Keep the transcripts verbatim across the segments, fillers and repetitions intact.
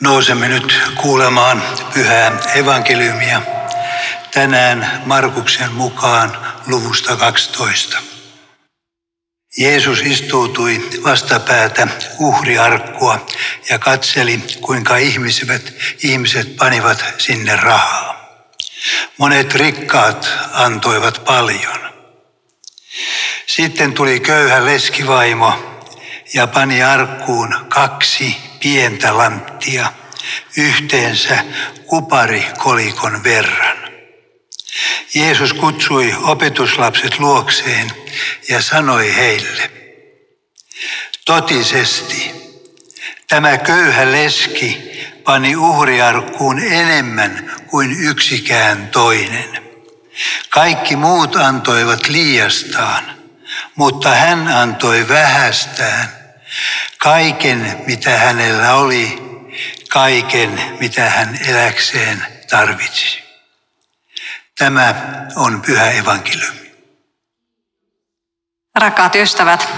Nousemme nyt kuulemaan pyhää evankeliumia tänään Markuksen mukaan luvusta kaksitoista. Jeesus istuutui vastapäätä uhriarkkua ja katseli, kuinka ihmiset, ihmiset panivat sinne rahaa. Monet rikkaat antoivat paljon. Sitten tuli köyhä leskivaimo ja pani arkkuun kaksi pientä lanttia, yhteensä kuparikolikon verran. Jeesus kutsui opetuslapset luokseen ja sanoi heille: totisesti, tämä köyhä leski pani uhriarkkuun enemmän kuin yksikään toinen. Kaikki muut antoivat liiastaan, mutta hän antoi vähästään, kaiken mitä hänellä oli, kaiken mitä hän eläkseen tarvitsi. Tämä on pyhä evankeliumi. Rakkaat ystävät,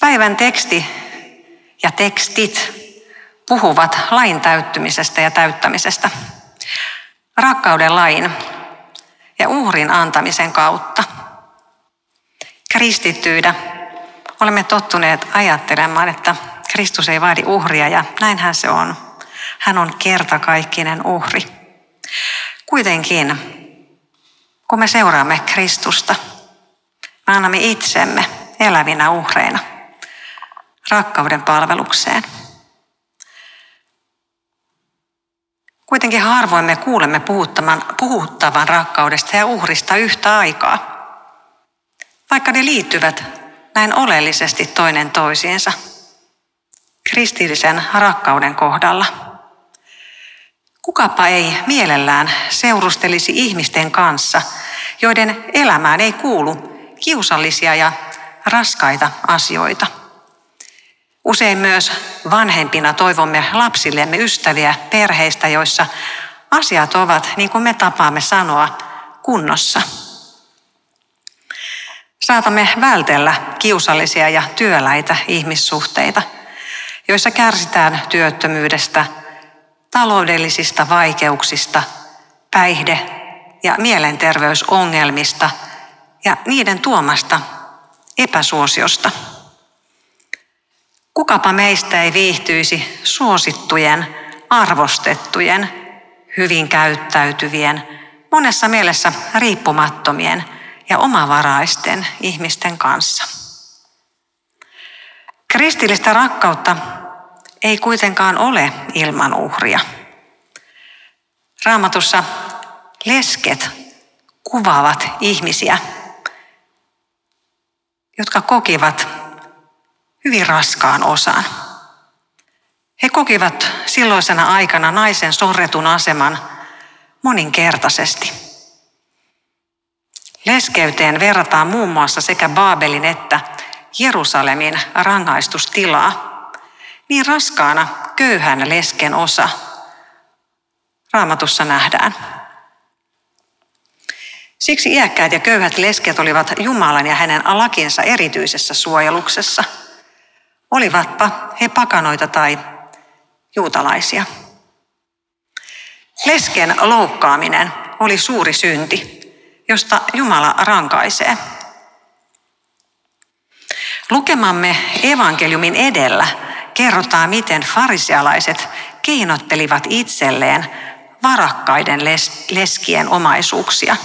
päivän teksti ja tekstit puhuvat lain täyttymisestä ja täyttämisestä. Rakkauden lain ja uhrin antamisen kautta. Kristittyinä olemme tottuneet ajattelemaan, että Kristus ei vaadi uhria, ja näinhän se on. Hän on kertakaikkinen uhri. Kuitenkin, kun me seuraamme Kristusta, me annamme itsemme elävinä uhreina rakkauden palvelukseen. Kuitenkin harvoin me kuulemme puhuttavan rakkaudesta ja uhrista yhtä aikaa, vaikka ne liittyvät näin oleellisesti toinen toisiinsa kristillisen rakkauden kohdalla. Kukapa ei mielellään seurustelisi ihmisten kanssa, joiden elämään ei kuulu kiusallisia ja raskaita asioita. Usein myös vanhempina toivomme lapsillemme ystäviä perheistä, joissa asiat ovat, niin kuin me tapaamme sanoa, kunnossa. Saatamme vältellä kiusallisia ja työläitä ihmissuhteita, joissa kärsitään työttömyydestä, taloudellisista vaikeuksista, päihde- ja mielenterveysongelmista ja niiden tuomasta epäsuosiosta. Kukapa meistä ei viihtyisi suosittujen, arvostettujen, hyvin käyttäytyvien, monessa mielessä riippumattomien ja omavaraisten ihmisten kanssa. Kristillistä rakkautta ei kuitenkaan ole ilman uhria. Raamatussa lesket kuvaavat ihmisiä, jotka kokivat hyvin raskaan osan. He kokivat silloisena aikana naisen sorretun aseman moninkertaisesti. Leskeyteen verrataan muun muassa sekä Baabelin että Jerusalemin rangaistustilaa. Niin raskaana köyhän lesken osa Raamatussa nähdään. Siksi iäkkäät ja köyhät lesket olivat Jumalan ja hänen lakinsa erityisessä suojeluksessa, olivatpa he pakanoita tai juutalaisia. Lesken loukkaaminen oli suuri synti, josta Jumala rankaisee. Lukemamme evankeliumin edellä kerrotaan, miten farisealaiset keinottelivat itselleen varakkaiden leskien omaisuuksia.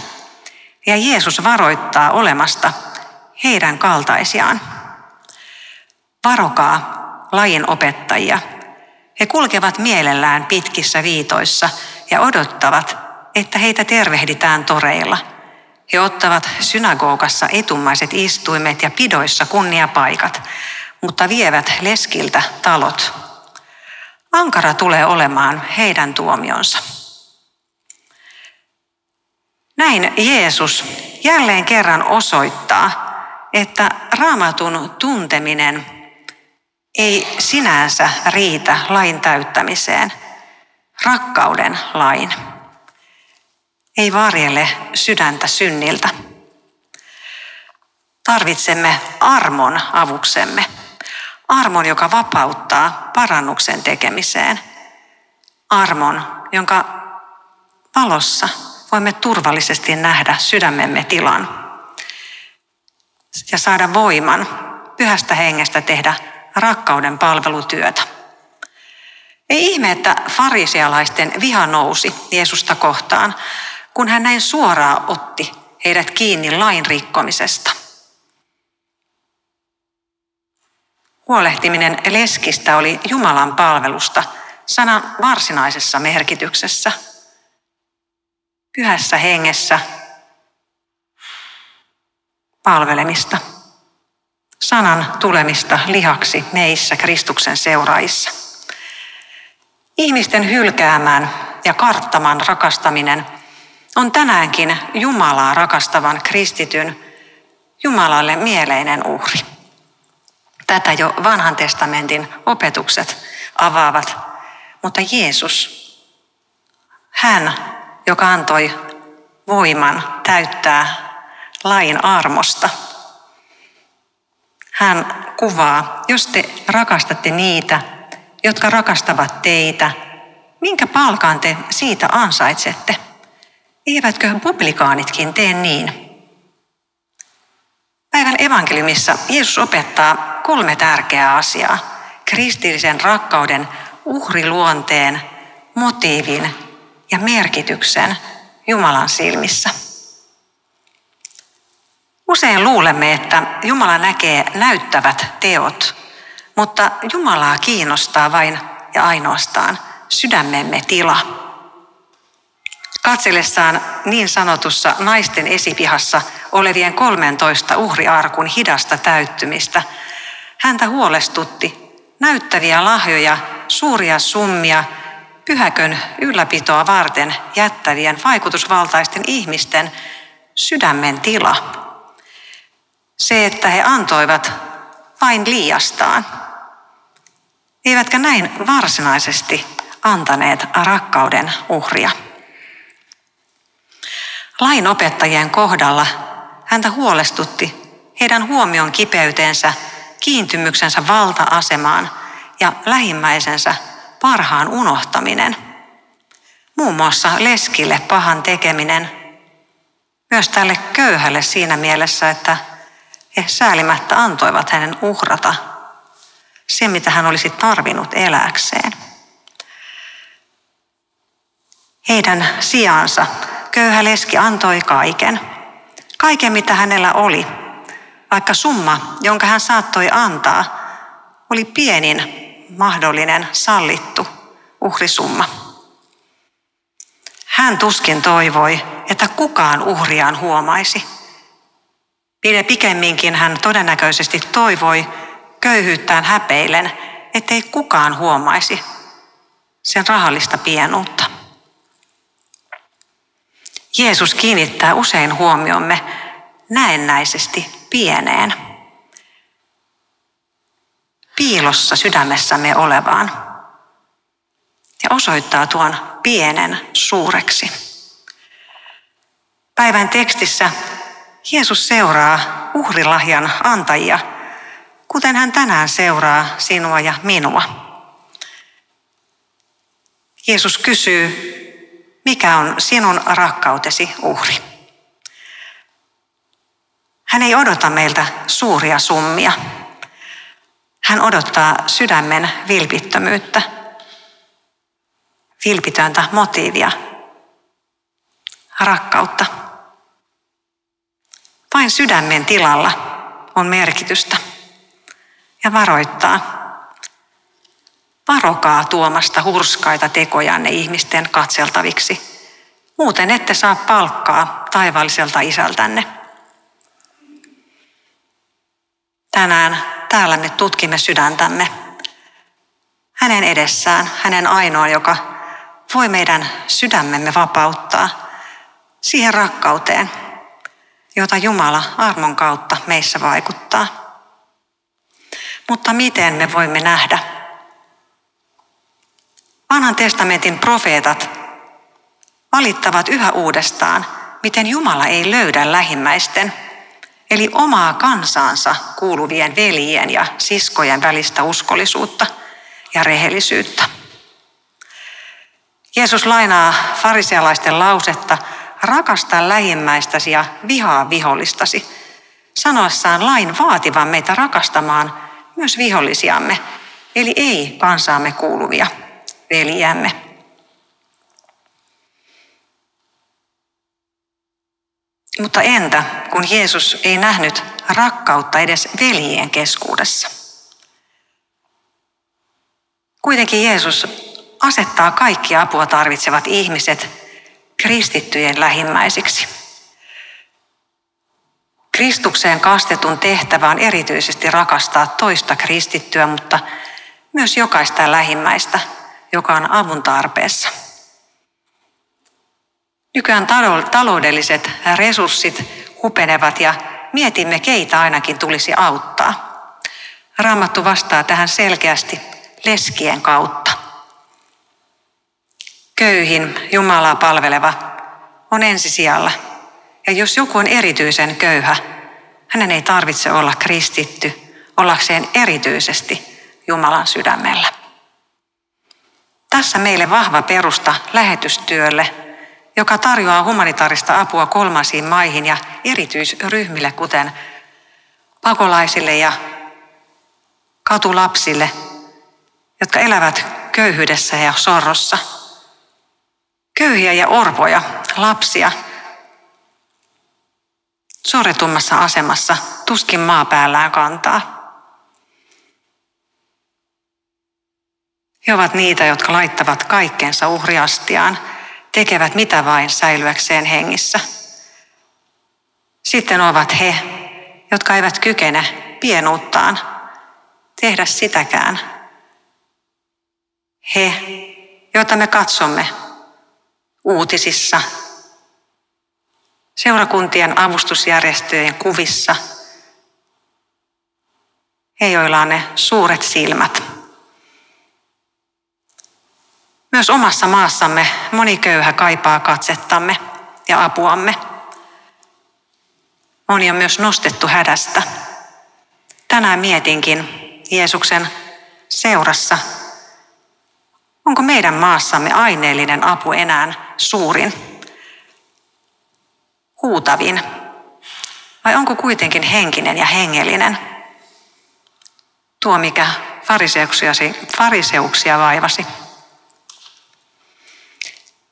Ja Jeesus varoittaa olemasta heidän kaltaisiaan. Varokaa lain opettajia. He kulkevat mielellään pitkissä viitoissa ja odottavat, että heitä tervehditään toreilla. He ottavat synagogassa etummaiset istuimet ja pidoissa kunniapaikat, mutta vievät leskiltä talot. Ankara tulee olemaan heidän tuomionsa. Näin Jeesus jälleen kerran osoittaa, että Raamatun tunteminen ei sinänsä riitä lain täyttämiseen, rakkauden lain. Ei varjele sydäntä synniltä. Tarvitsemme armon avuksemme. Armon, joka vapauttaa parannuksen tekemiseen. Armon, jonka valossa voimme turvallisesti nähdä sydämemme tilan ja saada voiman pyhästä hengestä tehdä rakkauden palvelutyötä. Ei ihme, että farisealaisten viha nousi Jeesusta kohtaan, kun hän näin suoraan otti heidät kiinni lain rikkomisesta. Huolehtiminen leskistä oli Jumalan palvelusta sanan varsinaisessa merkityksessä. Pyhässä hengessä palvelemista, sanan tulemista lihaksi meissä Kristuksen seuraajissa. Ihmisten hylkäämään ja karttaman rakastaminen on tänäänkin Jumalaa rakastavan kristityn Jumalalle mieleinen uhri. Tätä jo Vanhan testamentin opetukset avaavat, mutta Jeesus, hän, joka antoi voiman täyttää lain armosta. Hän kuvaa, jos te rakastatte niitä, jotka rakastavat teitä, minkä palkan te siitä ansaitsette? Eivätkö publikaanitkin tee niin? Päivän evankeliumissa Jeesus opettaa kolme tärkeää asiaa. Kristillisen rakkauden, uhriluonteen, motiivin ja merkityksen Jumalan silmissä. Usein luulemme, että Jumala näkee näyttävät teot, mutta Jumalaa kiinnostaa vain ja ainoastaan sydämemme tila. Katsellessaan niin sanotussa naisten esipihassa olevien kolmentoista uhriarkun hidasta täyttymistä, häntä huolestutti näyttäviä lahjoja, suuria summia, pyhäkön ylläpitoa varten jättävien vaikutusvaltaisten ihmisten sydämen tila. Se, että he antoivat vain liiastaan, eivätkä näin varsinaisesti antaneet rakkauden uhria. Lainopettajien kohdalla häntä huolestutti heidän huomion kipeytensä, kiintymyksensä valta-asemaan ja lähimmäisensä parhaan unohtaminen, muun muassa leskille pahan tekeminen, myös tälle köyhälle siinä mielessä, että he säälimättä antoivat hänen uhrata sen, mitä hän olisi tarvinnut elääkseen. Heidän sijaansa köyhä leski antoi kaiken, kaiken mitä hänellä oli, vaikka summa, jonka hän saattoi antaa, oli pienin mahdollinen sallittu uhrisumma. Hän tuskin toivoi, että kukaan uhriaan huomaisi. Pikemminkin hän todennäköisesti toivoi köyhyyttään häpeillen, ettei kukaan huomaisi sen rahallista pienuutta. Jeesus kiinnittää usein huomiomme näennäisesti pieneen, piilossa sydämessämme olevaan ja osoittaa tuon pienen suureksi. Päivän tekstissä Jeesus seuraa uhrilahjan antajia, kuten hän tänään seuraa sinua ja minua. Jeesus kysyy, mikä on sinun rakkautesi uhri? Hän ei odota meiltä suuria summia. Hän odottaa sydämen vilpittömyyttä, vilpitöntä motiivia, rakkautta. Vain sydämen tilalla on merkitystä ja varoittaa. Varokaa tuomasta hurskaita tekojanne ihmisten katseltaviksi. Muuten ette saa palkkaa taivaalliselta isältänne. Tänään täällä me tutkimme sydäntämme hänen edessään, hänen ainoa, joka voi meidän sydämemme vapauttaa siihen rakkauteen, jota Jumala armon kautta meissä vaikuttaa. Mutta miten me voimme nähdä? Vanhan testamentin profeetat valittavat yhä uudestaan, miten Jumala ei löydä lähimmäisten eli omaa kansansa kuuluvien veljien ja siskojen välistä uskollisuutta ja rehellisyyttä. Jeesus lainaa farisealaisten lausetta "rakasta lähimmäistäsi ja vihaa vihollistasi" sanoessaan lain vaativan meitä rakastamaan myös vihollisiamme, eli ei kansaamme kuuluvia veljiämme. Mutta entä, kun Jeesus ei nähnyt rakkautta edes veljien keskuudessa? Kuitenkin Jeesus asettaa kaikki apua tarvitsevat ihmiset kristittyjen lähimmäisiksi. Kristukseen kastetun tehtävä on erityisesti rakastaa toista kristittyä, mutta myös jokaista lähimmäistä, joka on avun tarpeessa. Nykyään taloudelliset resurssit hupenevat ja mietimme, keitä ainakin tulisi auttaa. Raamattu vastaa tähän selkeästi leskien kautta. Köyhin Jumalaa palveleva on ensisijalla, ja jos joku on erityisen köyhä, hänen ei tarvitse olla kristitty ollakseen erityisesti Jumalan sydämellä. Tässä meille vahva perusta lähetystyölle, joka tarjoaa humanitaarista apua kolmansiin maihin ja erityisryhmille, kuten pakolaisille ja katulapsille, jotka elävät köyhyydessä ja sorrossa. Köyhiä ja orpoja, lapsia, sorretummassa asemassa tuskin maa päällään kantaa. He ovat niitä, jotka laittavat kaikkensa uhriastiaan, tekevät mitä vain säilyäkseen hengissä. Sitten ovat he, jotka eivät kykene pienuuttaan tehdä sitäkään. He, joita me katsomme uutisissa, seurakuntien avustusjärjestöjen kuvissa. He, joilla on ne suuret silmät. Myös omassa maassamme moni köyhä kaipaa katsettamme ja apuamme. Moni on myös nostettu hädästä. Tänään mietinkin Jeesuksen seurassa, onko meidän maassamme aineellinen apu enää suurin, huutavin, vai onko kuitenkin henkinen ja hengellinen? Tuo, mikä fariseuksia vaivasi.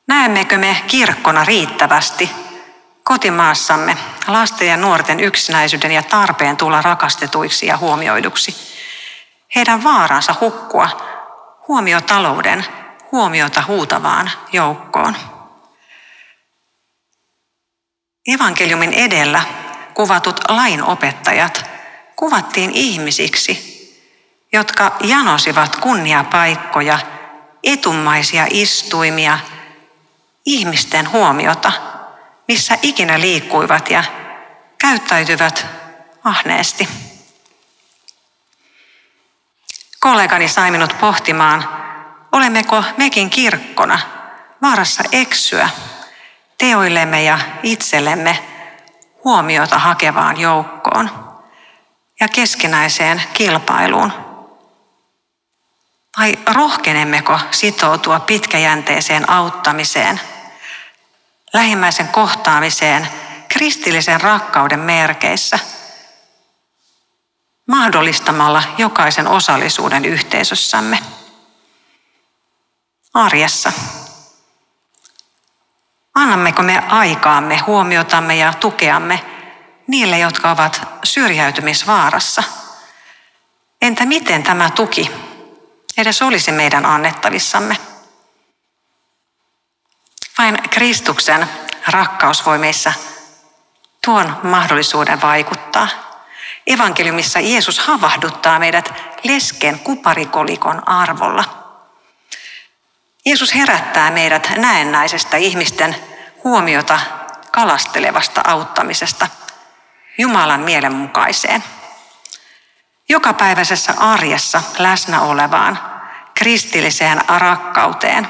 Näemmekö me kirkkona riittävästi kotimaassamme lasten ja nuorten yksinäisyyden ja tarpeen tulla rakastetuiksi ja huomioiduksi? Heidän vaaransa hukkua huomiotalouden huomiota huutavaan joukkoon. Evankeliumin edellä kuvatut lainopettajat kuvattiin ihmisiksi, jotka janosivat kunniapaikkoja, etumaisia istuimia, ihmisten huomiota, missä ikinä liikkuivat ja käyttäytyvät ahneesti. Kollegani sai minut pohtimaan, olemmeko mekin kirkkona vaarassa eksyä teoillemme ja itsellemme huomiota hakevaan joukkoon ja keskinäiseen kilpailuun. Vai rohkenemmeko sitoutua pitkäjänteiseen auttamiseen, lähimmäisen kohtaamiseen, kristillisen rakkauden merkeissä, mahdollistamalla jokaisen osallisuuden yhteisössämme, arjessa? Annammeko me aikaamme, huomiotamme ja tukeamme niille, jotka ovat syrjäytymisvaarassa? Entä miten tämä tuki edes olisi meidän annettavissamme? Vain Kristuksen rakkaus voi meissä tuon mahdollisuuden vaikuttaa. Evankeliumissa Jeesus havahduttaa meidät lesken kuparikolikon arvolla. Jeesus herättää meidät näennäisestä ihmisten huomiota kalastelevasta auttamisesta Jumalan mielenmukaiseen, jokapäiväisessä arjessa läsnä olevaan kristilliseen rakkauteen,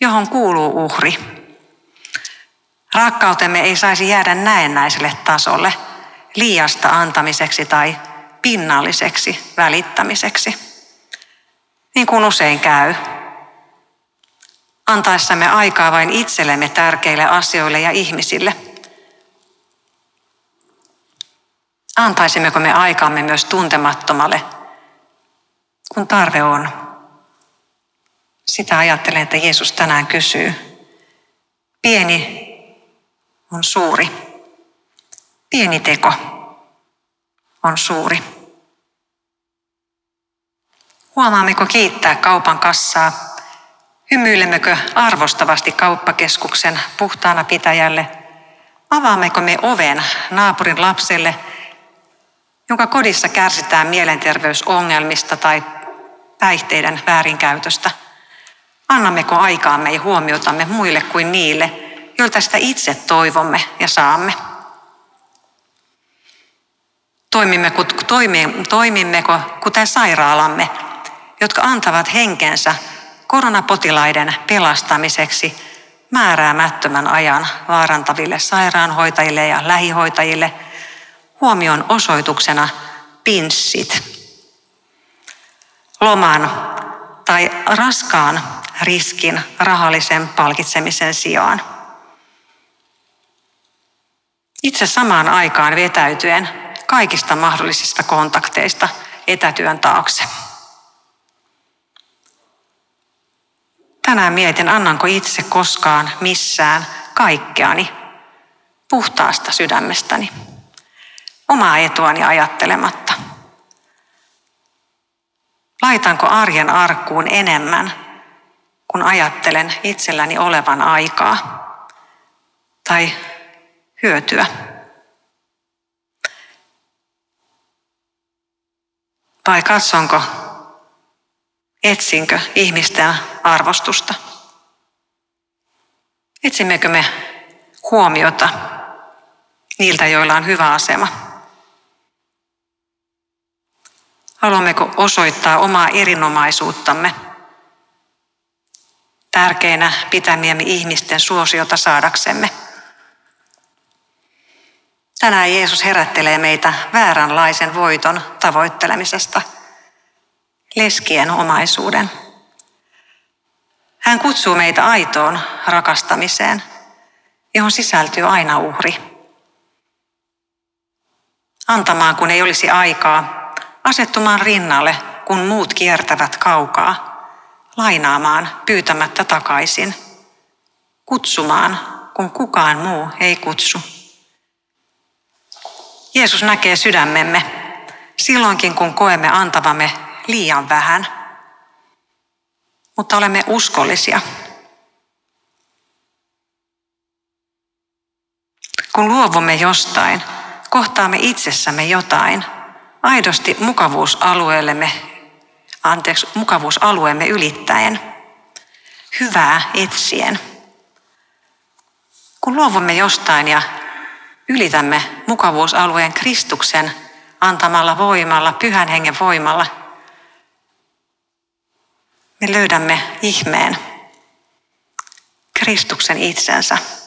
johon kuuluu uhri. Rakkautemme ei saisi jäädä näennäiselle tasolle, liiasta antamiseksi tai pinnalliseksi välittämiseksi, niin kuin usein käy. Antaessamme aikaa vain itsellemme tärkeille asioille ja ihmisille. Antaisimmeko me aikaamme myös tuntemattomalle, kun tarve on? Sitä ajattelen, että Jeesus tänään kysyy. Pieni on suuri. Pieni teko on suuri. Huomaammeko kiittää kaupan kassaa? Hymyilemmekö arvostavasti kauppakeskuksen puhtaana pitäjälle? Avaammeko me oven naapurin lapselle, jonka kodissa kärsitään mielenterveysongelmista tai päihteiden väärinkäytöstä? Annammeko aikaamme ja huomiotamme muille kuin niille, joilta sitä itse toivomme ja saamme? Toimimmeko kuten sairaalamme, jotka antavat henkensä koronapotilaiden pelastamiseksi määräämättömän ajan vaarantaville sairaanhoitajille ja lähihoitajille, huomion osoituksena pinssit? Loman tai raskaan riskin rahallisen palkitsemisen sijaan. Itse samaan aikaan vetäytyen kaikista mahdollisista kontakteista etätyön taakse. Tänään mietin, annanko itse koskaan missään kaikkeani puhtaasta sydämestäni, omaa etuani ajattelematta. Laitanko arjen arkkuun enemmän, kun ajattelen itselläni olevan aikaa tai hyötyä? Vai katsonko, etsinkö ihmisten arvostusta? Etsimmekö me huomiota niiltä, joilla on hyvä asema? Haluammeko osoittaa omaa erinomaisuuttamme tärkeinä pitämiemme ihmisten suosiota saadaksemme? Tänään Jeesus herättelee meitä vääränlaisen voiton tavoittelemisesta, leskien omaisuuden. Hän kutsuu meitä aitoon rakastamiseen, johon sisältyy aina uhri. Antamaan, kun ei olisi aikaa. Asettumaan rinnalle, kun muut kiertävät kaukaa. Lainaamaan pyytämättä takaisin. Kutsumaan, kun kukaan muu ei kutsu. Jeesus näkee sydämemme silloinkin, kun koemme antavamme liian vähän. Mutta olemme uskollisia. Kun luovumme jostain, kohtaamme itsessämme jotain. Aidosti mukavuusalueellemme, anteeksi, mukavuusalueemme ylittäen, hyvää etsien. Kun luovumme jostain ja ylitämme mukavuusalueen Kristuksen antamalla voimalla, Pyhän Hengen voimalla, me löydämme ihmeen, Kristuksen itsensä.